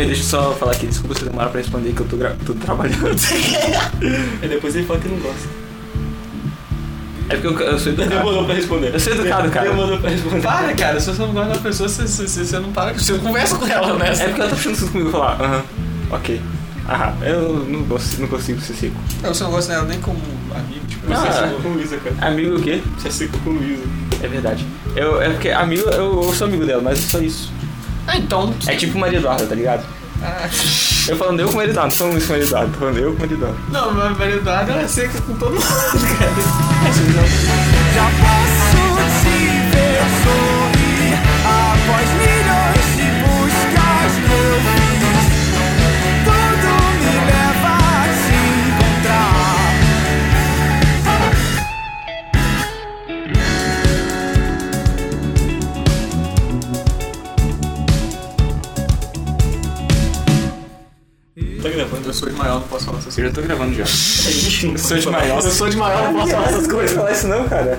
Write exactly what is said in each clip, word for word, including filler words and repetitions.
calma aí, deixa eu só falar aqui. Desculpa se eu demorar pra responder que eu tô, gra... tô trabalhando. E depois ele fala que não gosta. É porque eu, eu sou educado. Demorou pra responder. Eu sou educado, cara. Demorou pra responder. Para, cara. Se você não gosta da pessoa, você, você, você não para. Você não conversa com ela, né? É porque ela tá puxando tudo comigo e falar, aham, uh-huh, ok. Ah, eu não, gosto, não consigo ser seco. Eu só não gosto dela nem como amigo, tipo, você é seco com Luísa, cara. Amigo o quê? Você é seco com Luísa. É verdade. Eu, é porque amigo, eu, eu sou amigo dela, mas é só isso. Ah, então. É tipo Maria Eduarda, tá ligado? Ah. Eu falando eu com Maria Eduarda, não falando isso com Maria Eduarda, tô falando eu com Maria Eduarda. Não, mas Maria Eduarda ela é seca com todo mundo, cara. Já posso te ver sorrir após milhões de buscas que eu eu sou de maior, não posso falar essas coisas. Eu já tô gravando já. Eu sou de maior, eu sou de maior, não posso falar essas coisas. Não pode falar isso não, cara.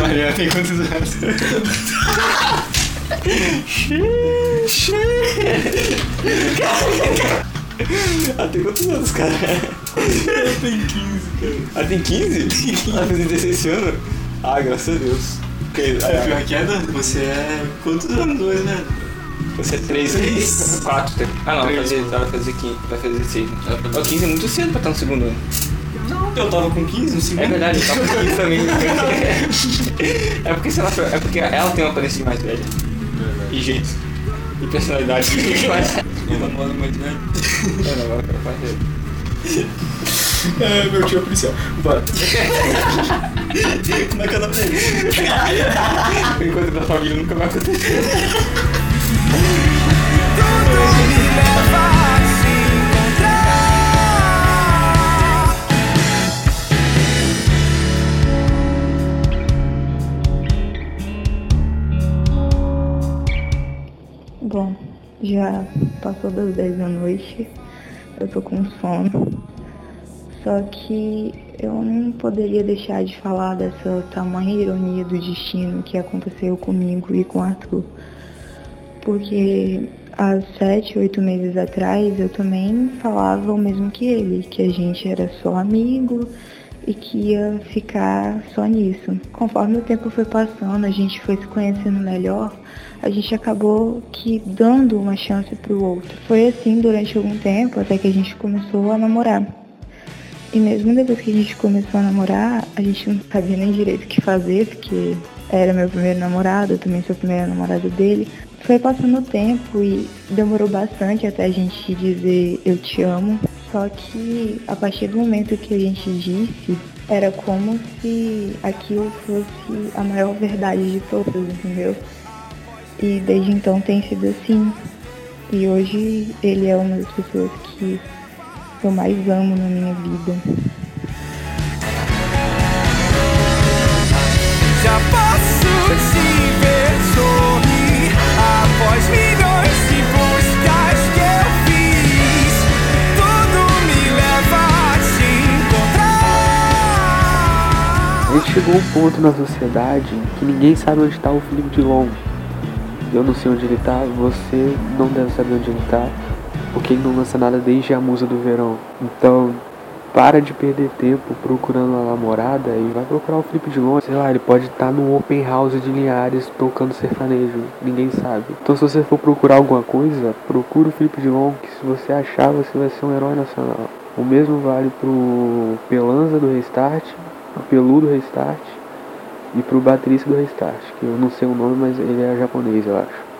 Mariana tem quantos anos? Ela tem quantos anos, cara? Ela tem quinze, cara. Ela tem quinze? Ela tem dezesseis esse ano? Ah, graças a Deus. Okay, é a pior queda? Você é quantos anos hoje, né? Você é três, quatro, ah não, três, vai, fazer, vai fazer quinze, vai fazer dezesseis. Oh, quinze é muito cedo pra estar no segundo ano. Não, eu tava com quinze no segundo ano. É verdade, eu tava com quinze também. É porque, sei lá, é porque ela tem uma aparência de mais velha. E jeito. E personalidade. Eu não moro mais velho. Eu não moro mais velho. É, meu tio é policial. Bora. Como é que eu não aprendi? Por enquanto da família nunca vai acontecer. Tudo me leva a se encontrar. Bom, já passou das dez da noite, eu tô com sono. Só que eu não poderia deixar de falar dessa tamanha ironia do destino que aconteceu comigo e com o Arthur. Porque há sete, oito meses atrás eu também falava o mesmo que ele, que a gente era só amigo e que ia ficar só nisso. Conforme o tempo foi passando, a gente foi se conhecendo melhor, a gente acabou que dando uma chance pro outro. Foi assim durante algum tempo até que a gente começou a namorar. E mesmo depois que a gente começou a namorar, a gente não sabia nem direito o que fazer, porque era meu primeiro namorado, eu também sou o primeiro namorado dele. Foi passando o tempo e demorou bastante até a gente dizer eu te amo. Só que a partir do momento que a gente disse, era como se aquilo fosse a maior verdade de todas, entendeu? E desde então tem sido assim. E hoje ele é uma das pessoas que eu mais amo na minha vida. Já posso te ver sorrir após milhões de buscas que eu fiz, tudo me leva a te encontrar. A gente chegou a um ponto na sociedade que ninguém sabe onde está o Felipe de Long. Eu não sei onde ele está, você não deve saber onde ele está, porque ele não lança nada desde a Musa do Verão. Então, para de perder tempo procurando a namorada e vai procurar o Felipe de Long. Sei lá, ele pode estar no open house de Linhares tocando sertanejo, ninguém sabe. Então se você for procurar alguma coisa, procura o Felipe de Long, que se você achar, você vai ser um herói nacional. O mesmo vale pro Pelanza do Restart, pro Peludo do Restart e pro baterista do Restart, que eu não sei o nome, mas ele é japonês, eu acho.